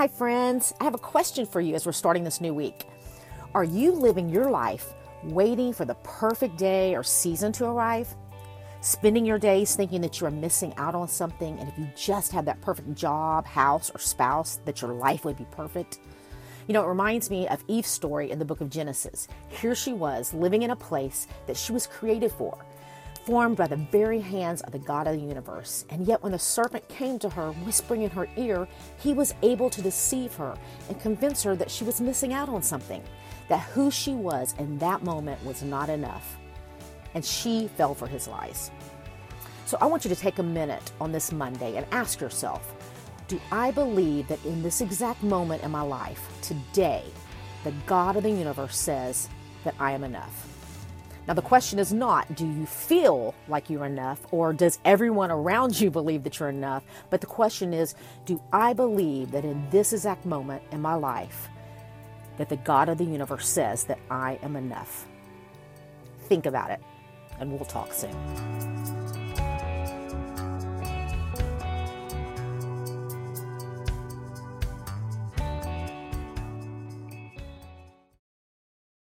Hi friends, I have a question for you as we're starting this new week. Are you living your life waiting for the perfect day or season to arrive? Spending your days thinking that you are missing out on something, and if you just had that perfect job, house, or spouse, that your life would be perfect? You know, it reminds me of Eve's story in the book of Genesis. Here she was living in a place that she was created for, formed by the very hands of the God of the universe. And yet when the serpent came to her, whispering in her ear, he was able to deceive her and convince her that she was missing out on something, that who she was in that moment was not enough. And she fell for his lies. So I want you to take a minute on this Monday and ask yourself, do I believe that in this exact moment in my life, today, the God of the universe says that I am enough? Now, the question is not, do you feel like you're enough, or does everyone around you believe that you're enough? But the question is, do I believe that in this exact moment in my life, that the God of the universe says that I am enough? Think about it, and we'll talk soon.